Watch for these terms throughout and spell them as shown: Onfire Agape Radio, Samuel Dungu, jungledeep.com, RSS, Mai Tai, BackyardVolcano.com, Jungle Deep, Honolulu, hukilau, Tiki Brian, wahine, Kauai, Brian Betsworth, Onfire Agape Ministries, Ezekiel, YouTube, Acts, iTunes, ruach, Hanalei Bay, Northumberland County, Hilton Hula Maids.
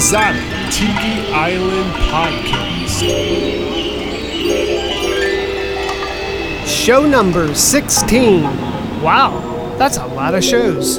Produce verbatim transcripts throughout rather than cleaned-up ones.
Exotic Tiki Island Podcast. Show number sixteen. Wow, that's a lot of shows.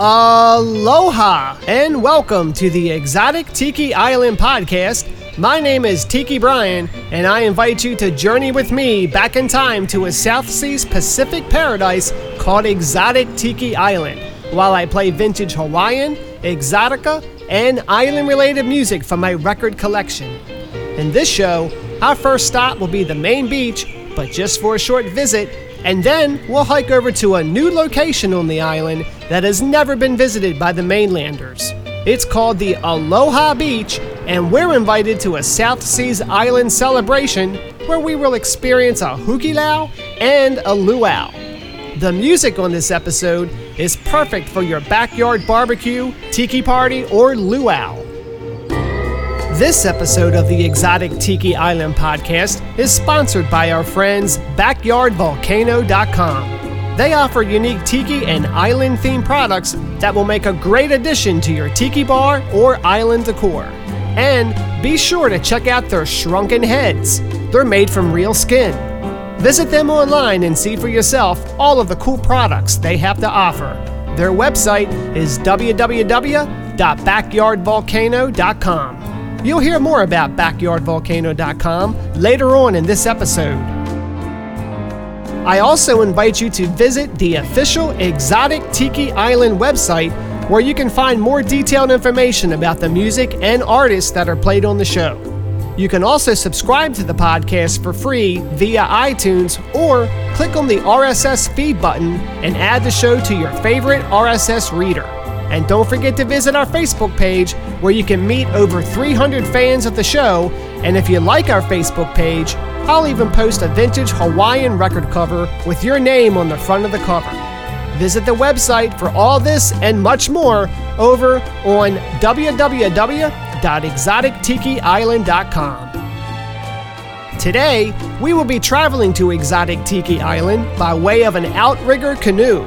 Aloha, and welcome to the Exotic Tiki Island Podcast. My name is Tiki Brian, and I invite you to journey with me back in time to a South Seas Pacific paradise called Exotic Tiki Island, while I play vintage Hawaiian, exotica, and island-related music from my record collection. In this show, our first stop will be the main beach, but just for a short visit, and then we'll hike over to a new location on the island that has never been visited by the mainlanders. It's called the Aloha Beach, and we're invited to a South Seas Island celebration where we will experience a hukilau and a luau. The music on this episode is perfect for your backyard barbecue, tiki party, or luau. This episode of the Exotic Tiki Island Podcast is sponsored by our friends backyard volcano dot com. They offer unique tiki and island-themed products that will make a great addition to your tiki bar or island decor. And be sure to check out their shrunken heads. They're made from real skin. Visit them online and see for yourself all of the cool products they have to offer. Their website is w w w dot backyard volcano dot com. You'll hear more about backyard volcano dot com later on in this episode. I also invite you to visit the official Exotic Tiki Island website, where you can find more detailed information about the music and artists that are played on the show. You can also subscribe to the podcast for free via iTunes, or click on the R S S feed button and add the show to your favorite R S S reader. And don't forget to visit our Facebook page, where you can meet over three hundred fans of the show. And if you like our Facebook page, I'll even post a vintage Hawaiian record cover with your name on the front of the cover. Visit the website for all this and much more over on w w w dot exotic tiki island dot com. Today, we will be traveling to Exotic Tiki Island by way of an outrigger canoe.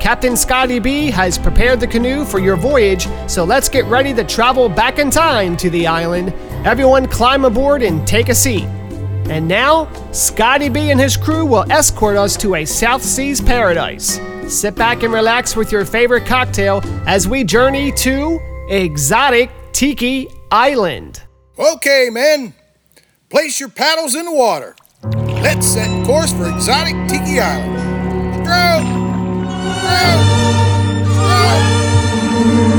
Captain Scotty B has prepared the canoe for your voyage, so let's get ready to travel back in time to the island. Everyone climb aboard and take a seat. And now, Scotty B and his crew will escort us to a South Seas paradise. Sit back and relax with your favorite cocktail as we journey to Exotic Tiki Island. Okay, men. Place your paddles in the water. Let's set course for Exotic Tiki Island. Stroke! Stroke! Stroke!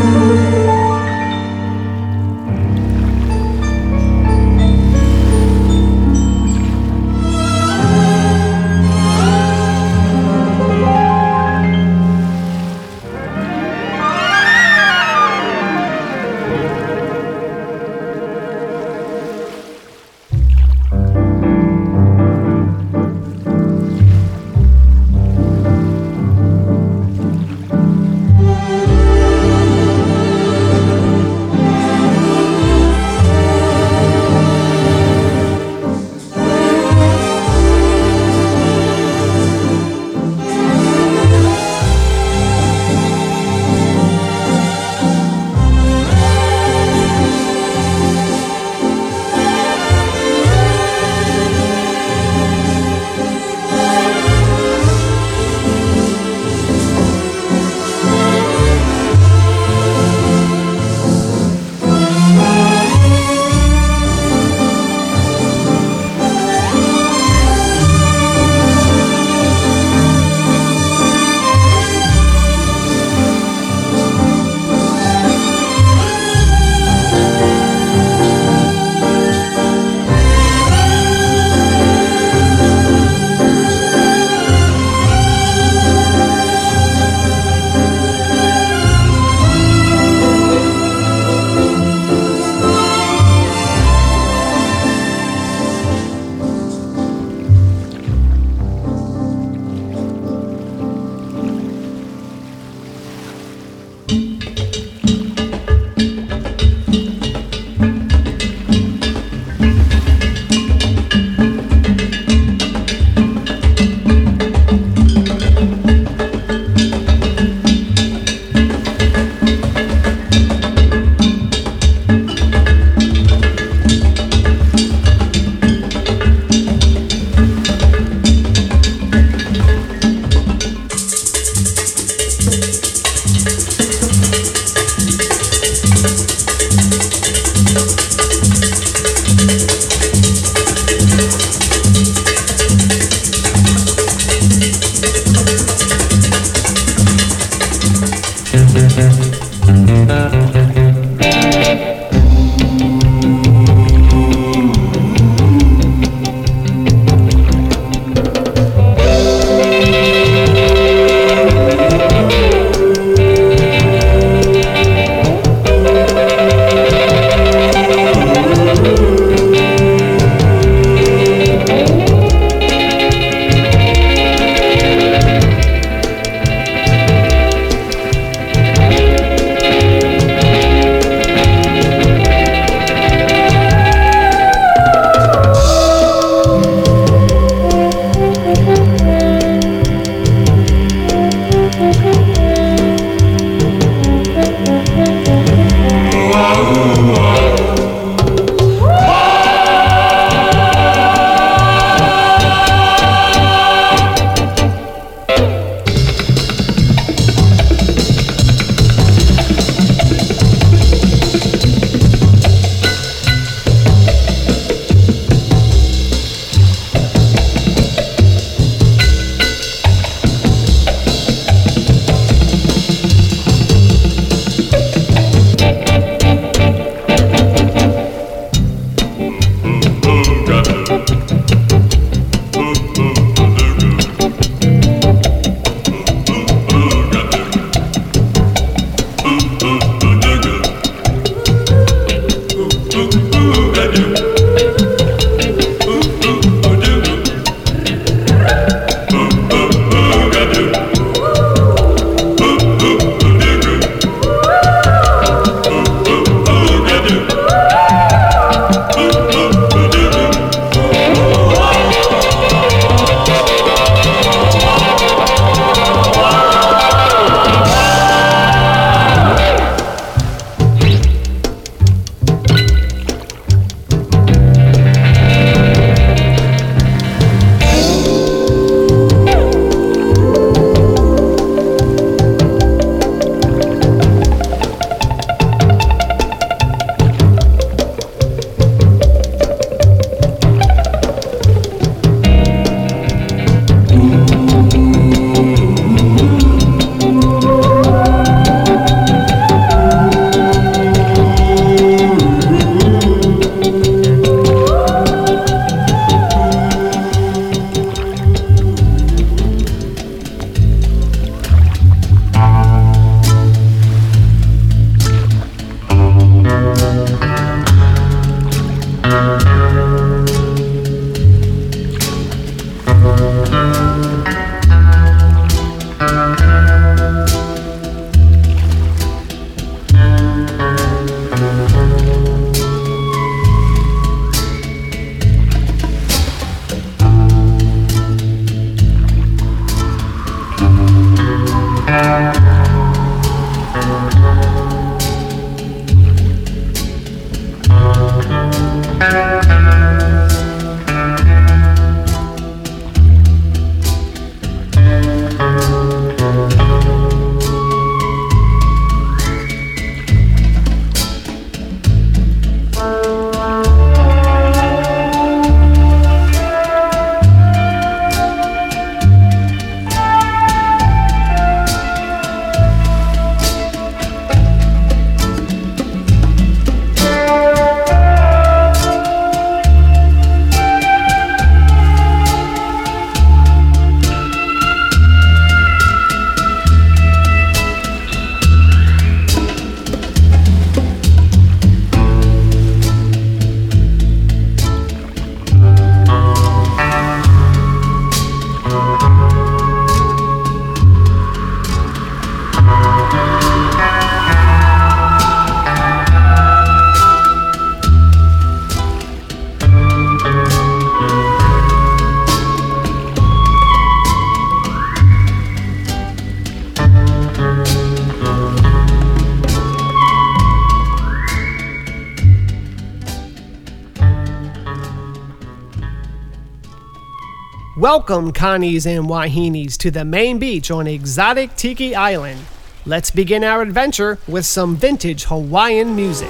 Welcome, Connies and Wahinis, to the main beach on exotic Tiki Island. Let's begin our adventure with some vintage Hawaiian music.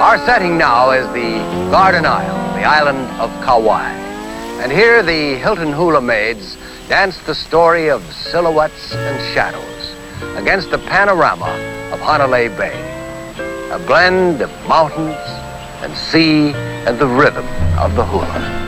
Our setting now is the Garden Isle, the island of Kauai. And here the Hilton Hula Maids dance the story of silhouettes and shadows against the panorama of Hanalei Bay, a blend of mountains and sea and the rhythm of the hula.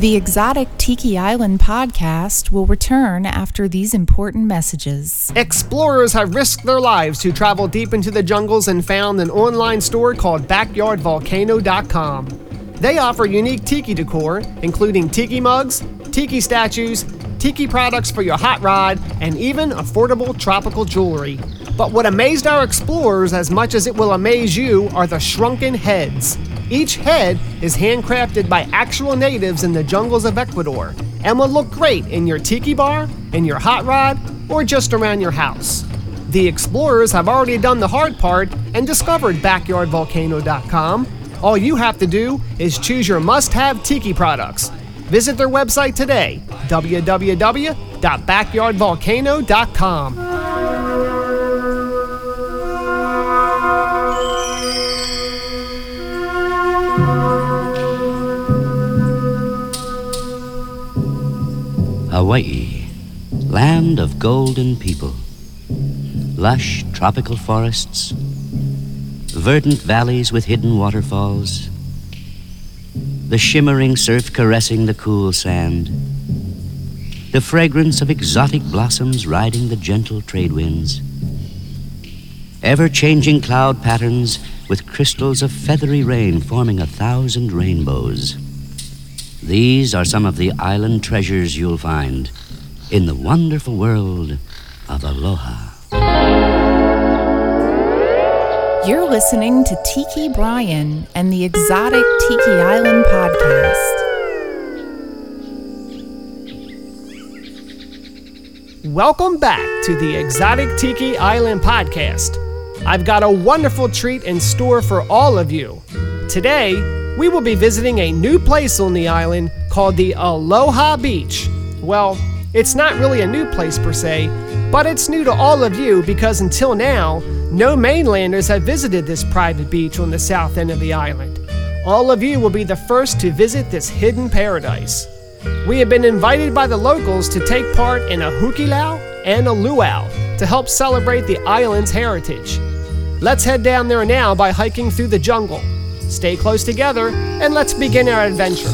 The Exotic Tiki Island podcast will return after these important messages. Explorers have risked their lives to travel deep into the jungles and found an online store called backyard volcano dot com. They offer unique tiki decor, including tiki mugs, tiki statues, tiki products for your hot rod, and even affordable tropical jewelry. But what amazed our explorers as much as it will amaze you are the shrunken heads. Each head is handcrafted by actual natives in the jungles of Ecuador and will look great in your tiki bar, in your hot rod, or just around your house. The explorers have already done the hard part and discovered backyard volcano dot com. All you have to do is choose your must-have tiki products. Visit their website today, w w w dot backyard volcano dot com. Hawaii, land of golden people, lush tropical forests, verdant valleys with hidden waterfalls, the shimmering surf caressing the cool sand, the fragrance of exotic blossoms riding the gentle trade winds, ever-changing cloud patterns with crystals of feathery rain forming a thousand rainbows. These are some of the island treasures you'll find in the wonderful world of Aloha. You're listening to Tiki Brian and the Exotic Tiki Island Podcast. Welcome back to the Exotic Tiki Island Podcast. I've got a wonderful treat in store for all of you. Today, we will be visiting a new place on the island called the Aloha Beach. Well, it's not really a new place per se, but it's new to all of you because until now, no mainlanders have visited this private beach on the south end of the island. All of you will be the first to visit this hidden paradise. We have been invited by the locals to take part in a hukilau and a luau to help celebrate the island's heritage. Let's head down there now by hiking through the jungle. Stay close together, and let's begin our adventure.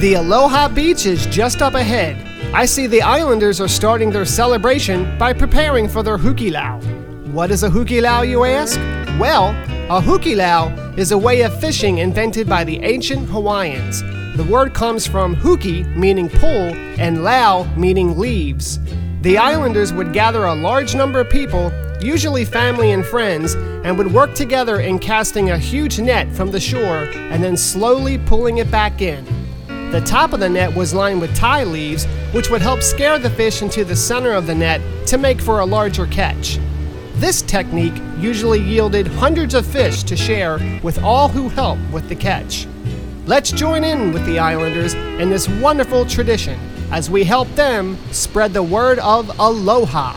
The Aloha Beach is just up ahead. I see the islanders are starting their celebration by preparing for their hukilau. What is a hukilau, you ask? Well, a hukilau is a way of fishing invented by the ancient Hawaiians. The word comes from huki, meaning pull, and lau, meaning leaves. The islanders would gather a large number of people, usually family and friends, and would work together in casting a huge net from the shore and then slowly pulling it back in. The top of the net was lined with tai leaves, which would help scare the fish into the center of the net to make for a larger catch. This technique usually yielded hundreds of fish to share with all who helped with the catch. Let's join in with the islanders in this wonderful tradition as we help them spread the word of aloha.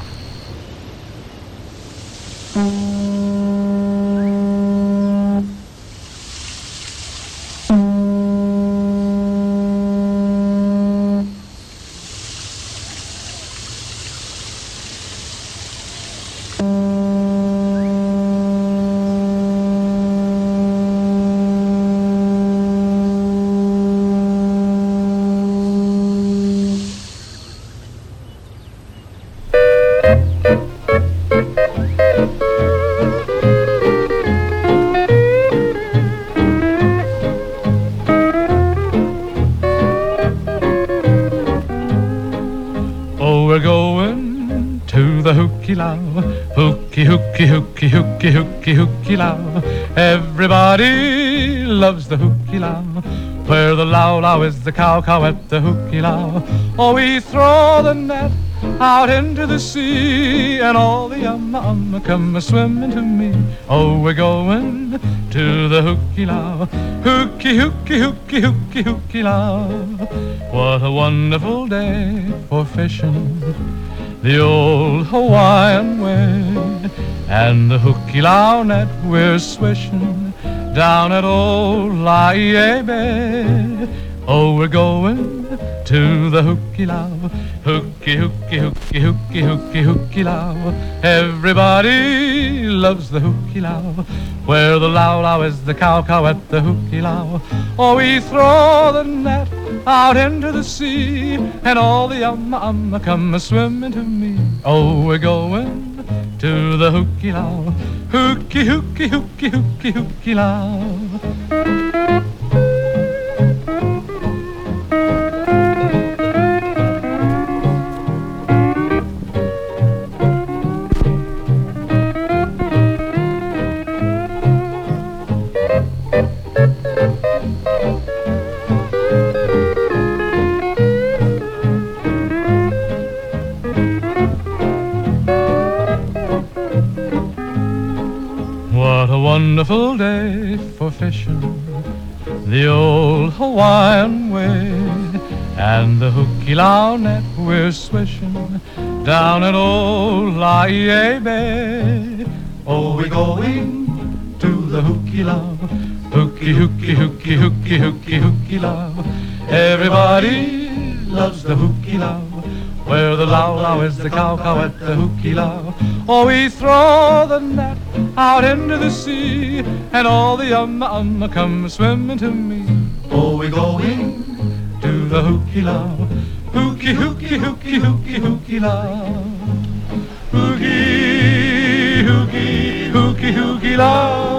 Hooky, hooky, hooky, hooky, hooky, hooky, lao. Everybody loves the hooky lao. Where the lao lao is the cow cow at the hooky lao. Oh, we throw the net out into the sea, and all the umma umma come a swimming to me. Oh, we're going to the hooky lao. Hooky, hooky, hooky, hooky, hooky lao. What a wonderful day for fishing. the old Hawaiian way, and the hooky net we're swishing down at old Kauai Bay. Oh, we're going to the hooky lao, hooky, hooky, hooky, hooky, hooky, hooky lao. Everybody loves the hooky lao, where the lao lao is the cow cow at the hooky lao. Oh, we throw the net out into the sea, and all the umma umma come a swimming to me. Oh, we're going to the hooky lao, hooky, hooky, hooky, hooky, hooky lao. Wonderful day for fishing, the old Hawaiian way, and the hooky lao net we're swishing down at old Kauai Bay. Oh, we're going to the hooky lao, hooky, hooky, hooky, hooky, hooky, hooky lao. Everybody loves the hooky lao, where the lao lao is the cow cow at the hooky lao. Oh, we throw the net out into the sea, and all the umma umma come swimming to me. Oh, we're going to the hooky lao, hooky, hooky, hooky, hooky, hooky lao. Hooky, hooky, hooky, hooky lao.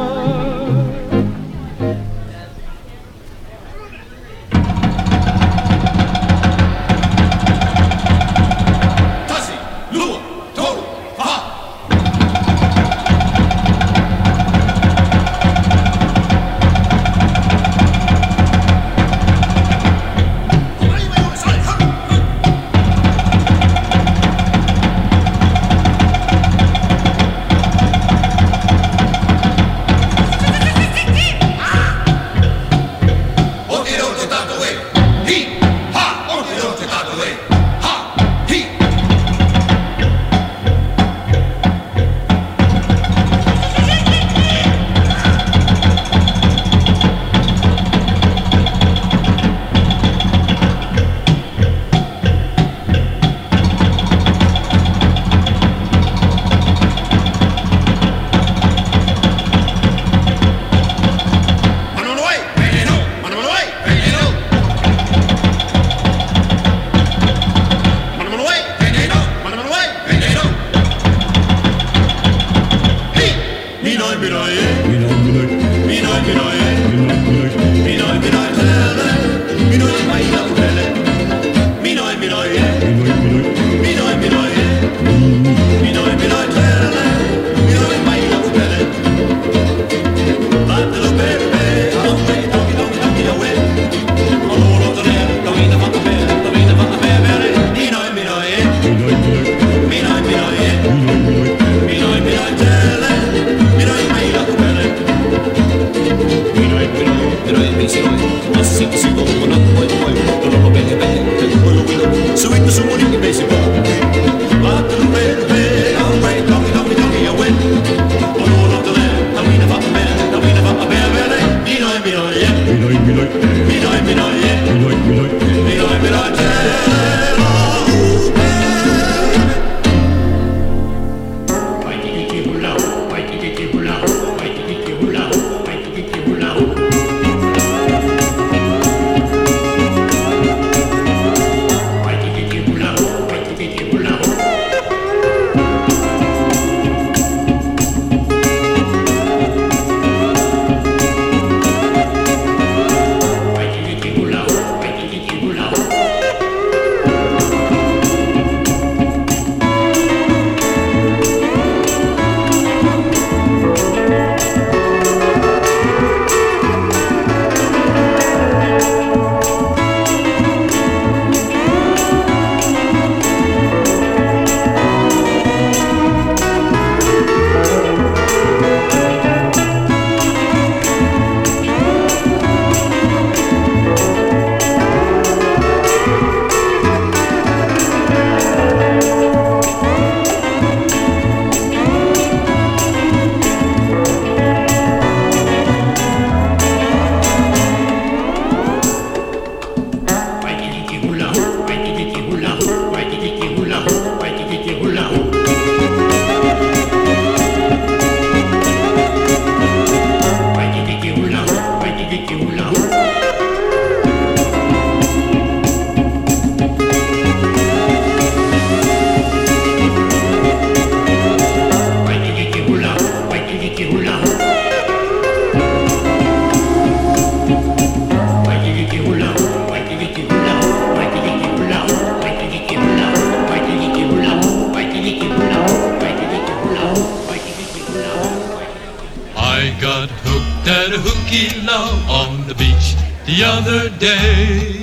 hooky love on the beach the other day.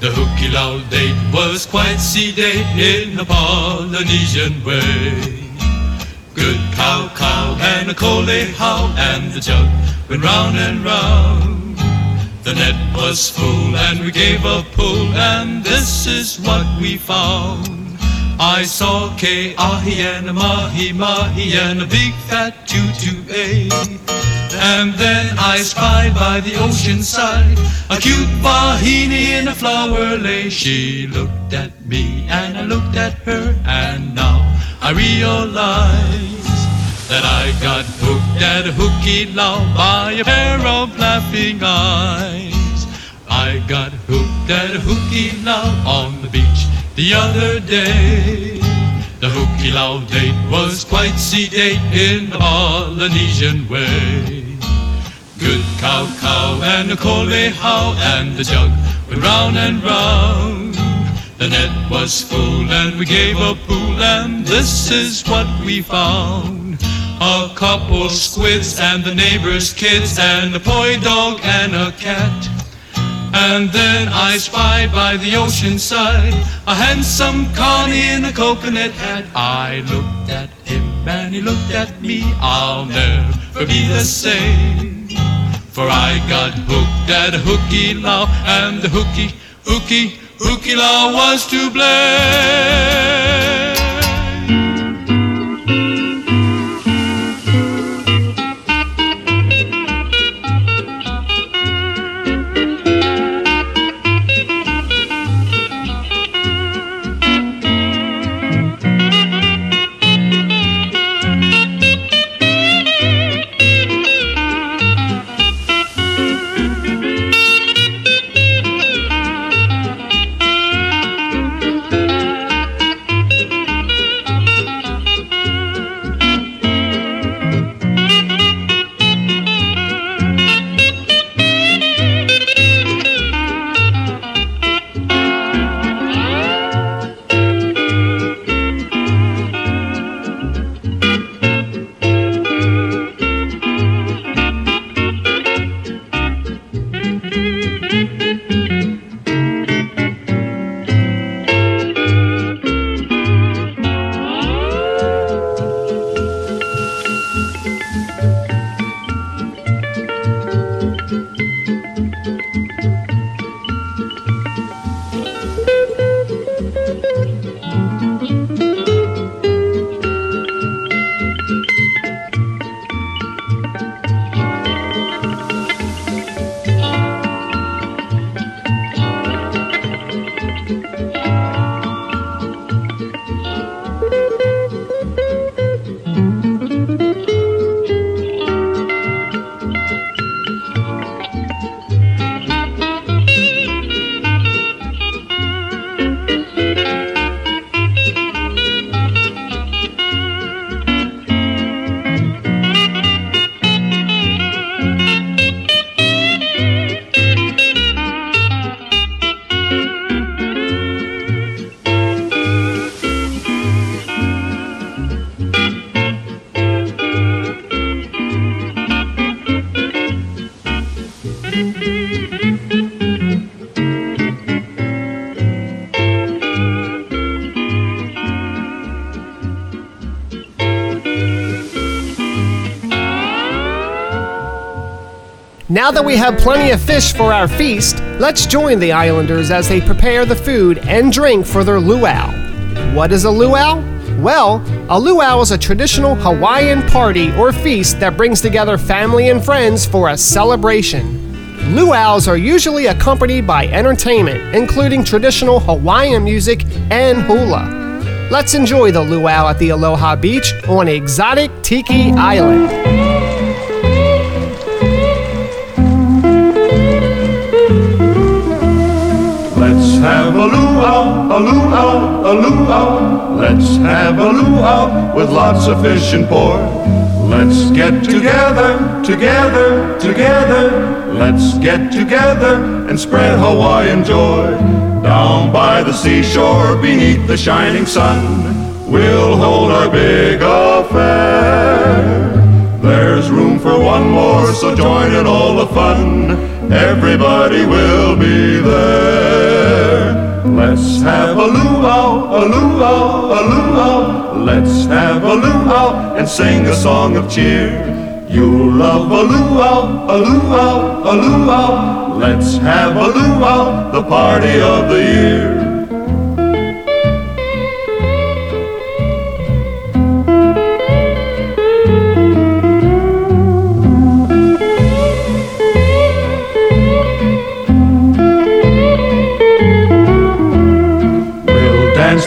The hooky lol date was quite sedate in a Polynesian way. Good cow cow and a coley how, and the jug went round and round. The net was full and we gave a pull, and this is what we found. I saw keahi and a mahi mahi and a big fat tutu-a. And then I spied by the ocean side a cute wahine in a flower lay. She looked at me and I looked at her, and now I realize that I got hooked at a hooky lau by a pair of laughing eyes. I got hooked at a hooky lau on the beach the other day. The hooky lau date was quite sedate in the Polynesian way. Good cow cow and a kole how, and the jug went round and round. The net was full and we gave a pull, and this is what we found. A couple squids and the neighbor's kids and a poi dog and a cat. And then I spied by the ocean side a handsome Connie in a coconut hat. I looked at him and he looked at me, I'll never be the same. For I got hooked at a hooky lau, and the hooky, hooky, hooky lau was to blame. Now that we have plenty of fish for our feast, let's join the islanders as they prepare the food and drink for their luau. What is a luau? Well, a luau is a traditional Hawaiian party or feast that brings together family and friends for a celebration. Luaus are usually accompanied by entertainment, including traditional Hawaiian music and hula. Let's enjoy the luau at the Aloha Beach on exotic Tiki Island. Have a luau, a luau, a luau. Let's have a luau with lots of fish and pork. Let's get together, together, together. Let's get together and spread Hawaiian joy. Down by the seashore beneath the shining sun, we'll hold our big affair. There there's room for one more, so join in all the fun. Everybody will be there. Let's have a luau, a luau, a luau. Let's have a luau and sing a song of cheer. You'll love a luau, a luau, a luau. Let's have a luau, the party of the year.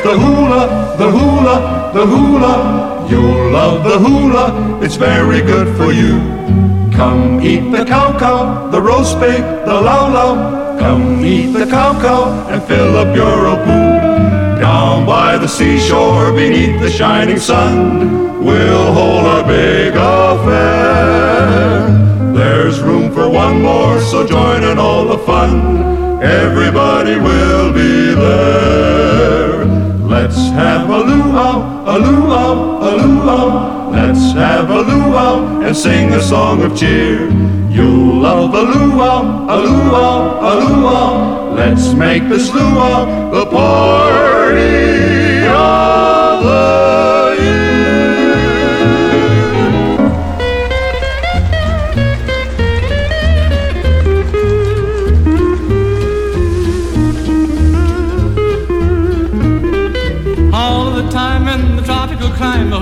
The hula, the hula, the hula. You'll love the hula, it's very good for you. Come eat the kaukau, the roast pig, the lau lau. Come eat the kaukau and fill up your opu. Down by the seashore, beneath the shining sun, we'll hold our big affair. There's room for one more, so join in all the fun. Everybody will be there. Let's have a luau, a luau, a luau. Let's have a luau and sing a song of cheer. You'll love a luau, a luau, a luau. Let's make this luau the party of the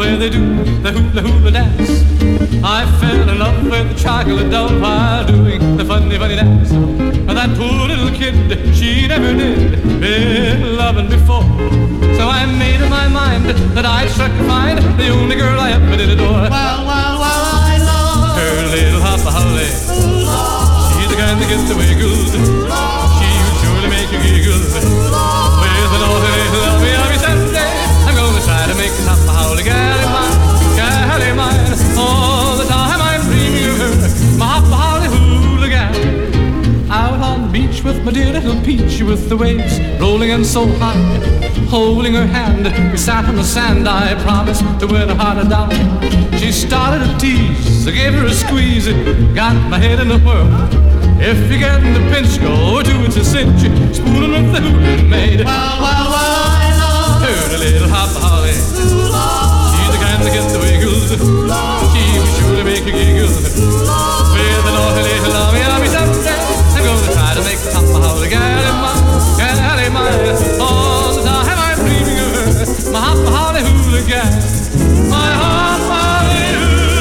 where they do the hula hula dance. I fell in love with the chocolate dove while doing the funny funny dance. That poor little kid, she never did been loving before. So I made up my mind that I'd struck and find the only girl I ever did adore. Well, well, well, I love her little hop a holly. She's the kind that gets the wiggles. She would surely make you giggle. With an ordinary love me every Sunday. Try to make it up, howl, galley mine, galley mine. All the time I'm dreaming of her, my hop, howly hooligan. Out on the beach with my dear little peach, with the waves rolling in so high, holding her hand, we sat on the sand. I promised to win her heart and die. She started to tease, I gave her a squeeze, it got my head in a whirl. If you get in the pinch, go to it's a cinch, spooning with the hootin' maid. Wow, wow, wow. Her little hop holly, she's the kind that gets the wiggles. She was sure to make you giggle. With an awful little army, army someday, I'm gonna try to make the hop holly, galley mine, galley mine. All the time I'm dreaming of her, my hop holly hooligan, my hop holly hooligan.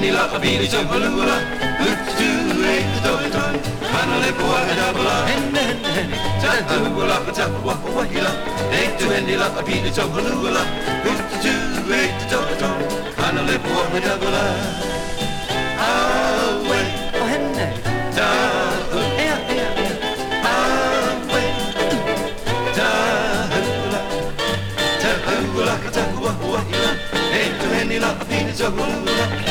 Handy Lakabini Champalula, Lutu, Egg, Hanalei Bay, Double, Handy, Handy, Champalula, Champalula, Wahila, Egg to Handy Lakabini Champalula, Lutu, Egg, Double, Hanalei Bay, Double, Away, Handy, Double, Air, Air, Away, Champalula, Champalula, Champalula, Wahila, Egg to Handy Lakabini Champalula.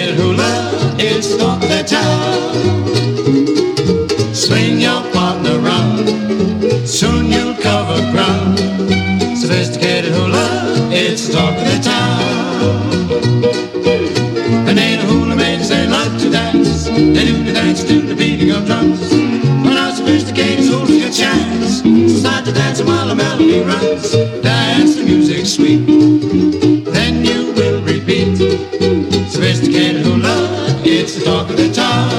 said hula, it's not the time. Swing your partner round, soon you'll cover ground. Sophisticated hula, it's the talk of the town. And they the hula maids, they love to dance. They do the dance to the beating of drums. When our sophisticated hula's your chance, so start to dance while the melody runs. Dance the music sweet. Sophisticated hula, it's the talk of the town.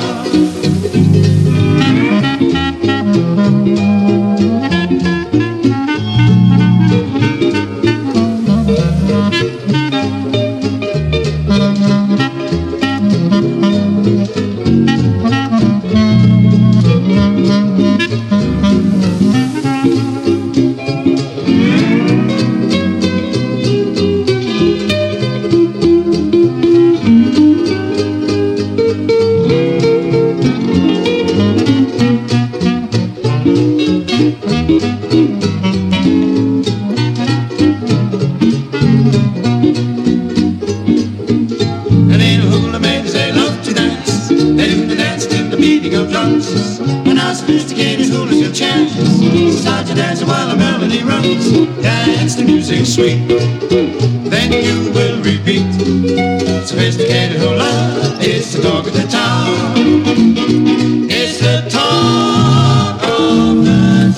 Sweet, then you will repeat. Sophisticated hula, it's the talk of the town. It's the talk of the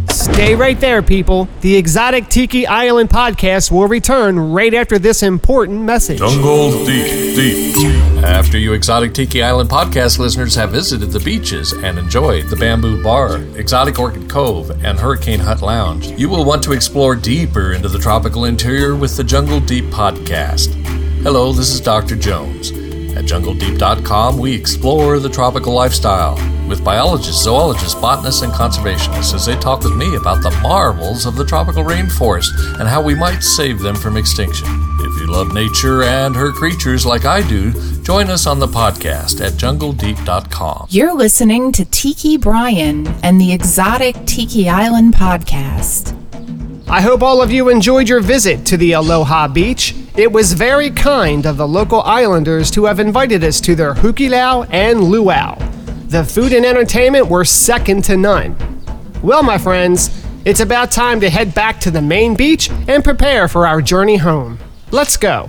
town. Stay right there, people. The Exotic Tiki Island podcast will return right after this important message. Jungle Deep, Deep. After you Exotic Tiki Island podcast listeners have visited the beaches and enjoyed the Bamboo Bar, Exotic Orchid Cove, and Hurricane Hut Lounge, you will want to explore deeper into the tropical interior with the Jungle Deep podcast. Hello, this is Doctor Jones. At jungle deep dot com, we explore the tropical lifestyle with biologists, zoologists, botanists, and conservationists as they talk with me about the marvels of the tropical rainforest and how we might save them from extinction. If you love nature and her creatures like I do, join us on the podcast at jungle deep dot com. You're listening to Tiki Brian and the Exotic Tiki Island podcast. I hope all of you enjoyed your visit to the Aloha Beach. It was very kind of the local islanders to have invited us to their hukilau and luau. The food and entertainment were second to none. Well, my friends, it's about time to head back to the main beach and prepare for our journey home. Let's go.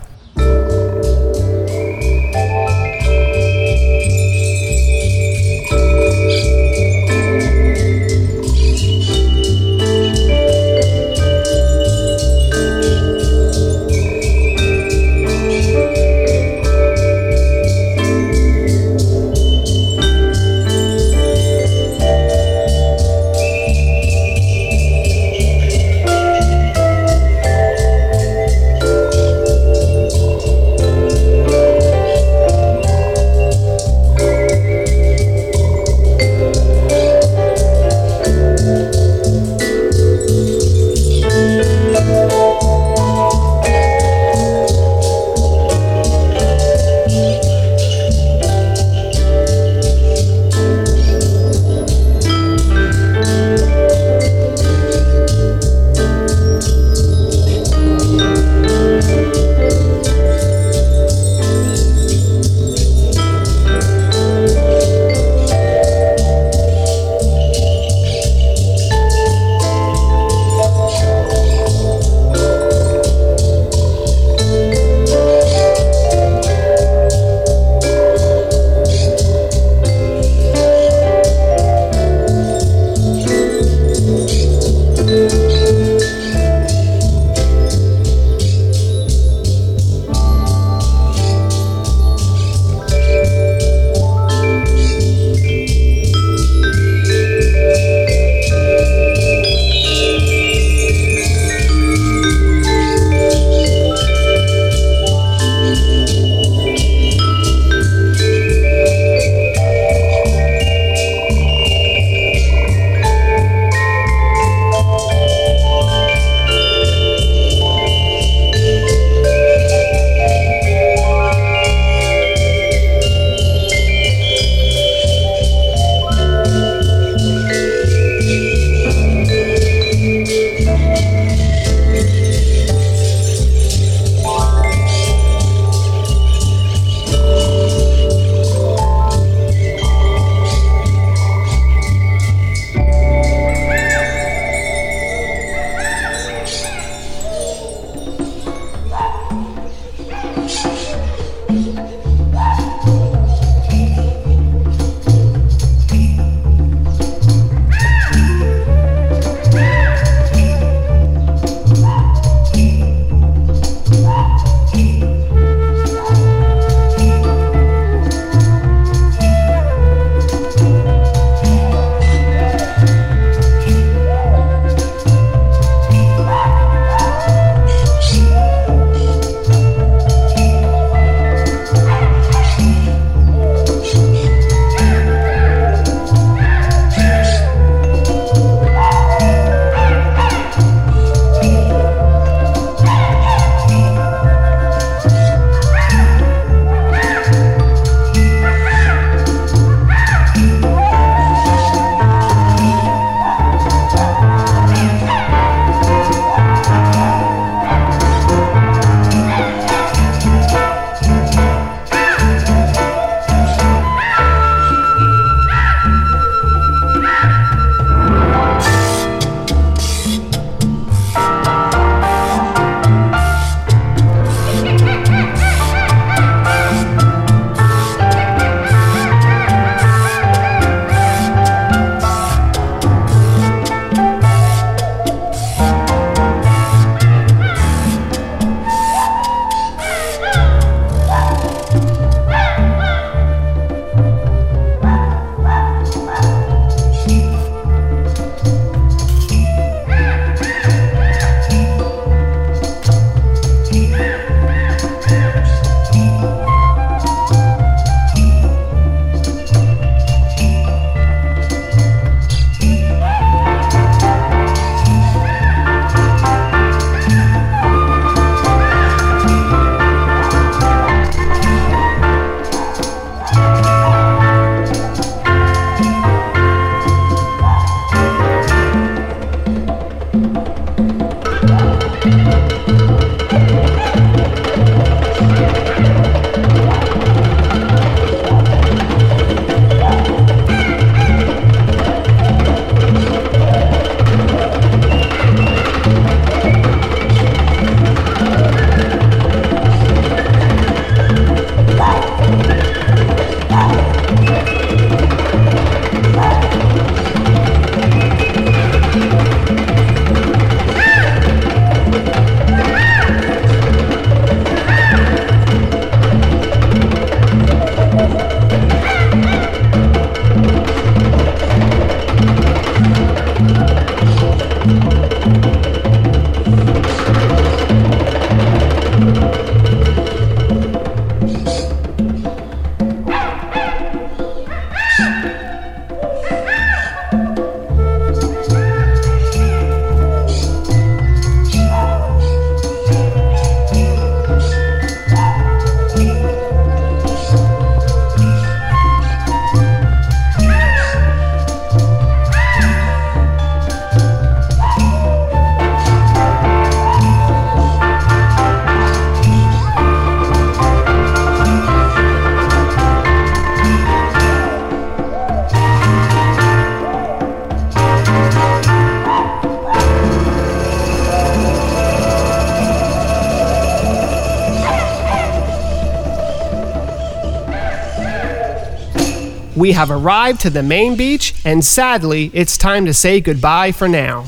We have arrived to the main beach, and sadly, it's time to say goodbye for now.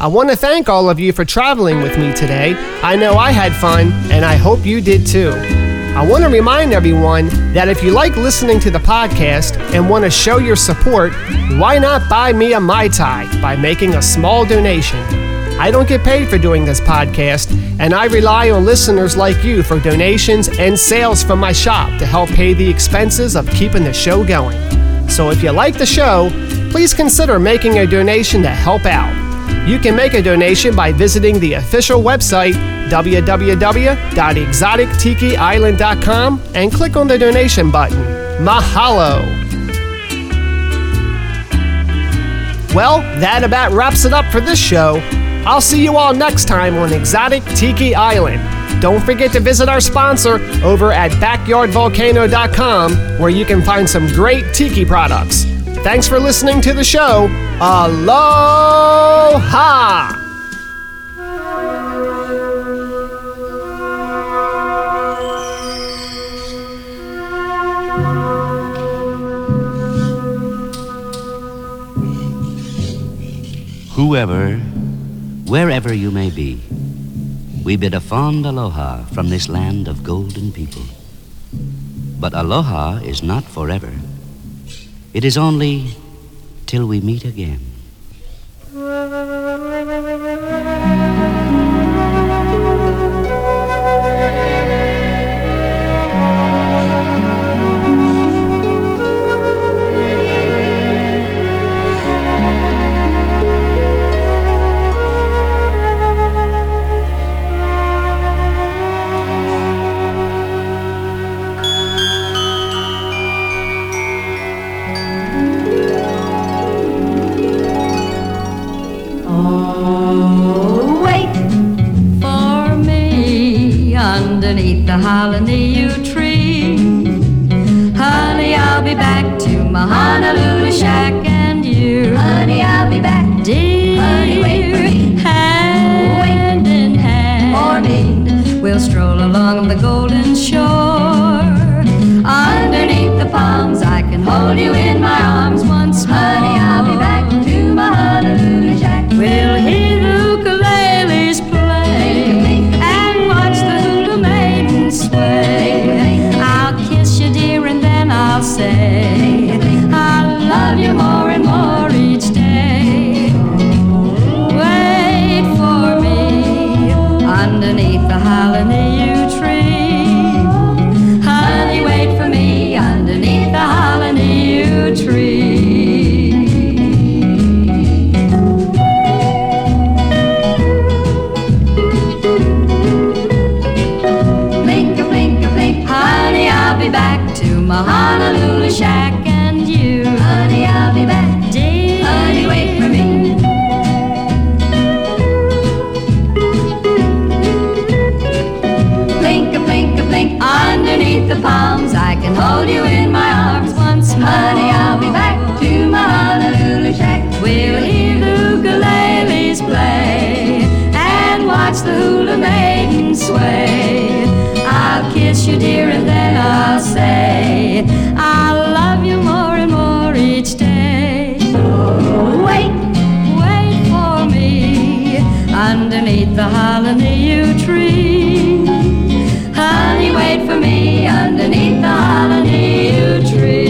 I want to thank all of you for traveling with me today. I know I had fun, and I hope you did too. I want to remind everyone that if you like listening to the podcast and want to show your support, why not buy me a Mai Tai by making a small donation? I don't get paid for doing this podcast, and I rely on listeners like you for donations and sales from my shop to help pay the expenses of keeping the show going. So if you like the show, please consider making a donation to help out. You can make a donation by visiting the official website, w w w dot exotic tiki island dot com, and click on the donation button. Mahalo! Well, that about wraps it up for this show. I'll see you all next time on Exotic Tiki Island. Don't forget to visit our sponsor over at backyard volcano dot com, where you can find some great tiki products. Thanks for listening to the show. Aloha! Whoever, wherever you may be, we bid a fond aloha from this land of golden people. But aloha is not forever. It is only till we meet again. Underneath the Halaniu tree, honey, I'll be back to my Honolulu shack and you. Honey, I'll be back, dear. Honey, wait for me. Hand wait in hand, for me. We'll stroll along the golden shore. Underneath the palms, I can hold you in my arms once more. Honey, I'll be back to my Honolulu shack. We'll hear the ukuleles play. I'll kiss you, dear, and then I'll say I love you more and more each day. Wait for me underneath the Halaniu tree. Honey, wait for me underneath the Halaniu tree. My Honolulu shack and you. Honey, I'll be back, dear. Honey, wait for me. Blink a blink a blink underneath the palms. I can hold you in my arms once more. Honey, I'll be back to my Honolulu shack. We'll hear the ukuleles play and watch the hula maidens sway. I'll kiss you, dear, and then I'll say I love you more and more each day. Wait, wait for me underneath the Halaniu tree. Honey, wait for me underneath the Halaniu tree.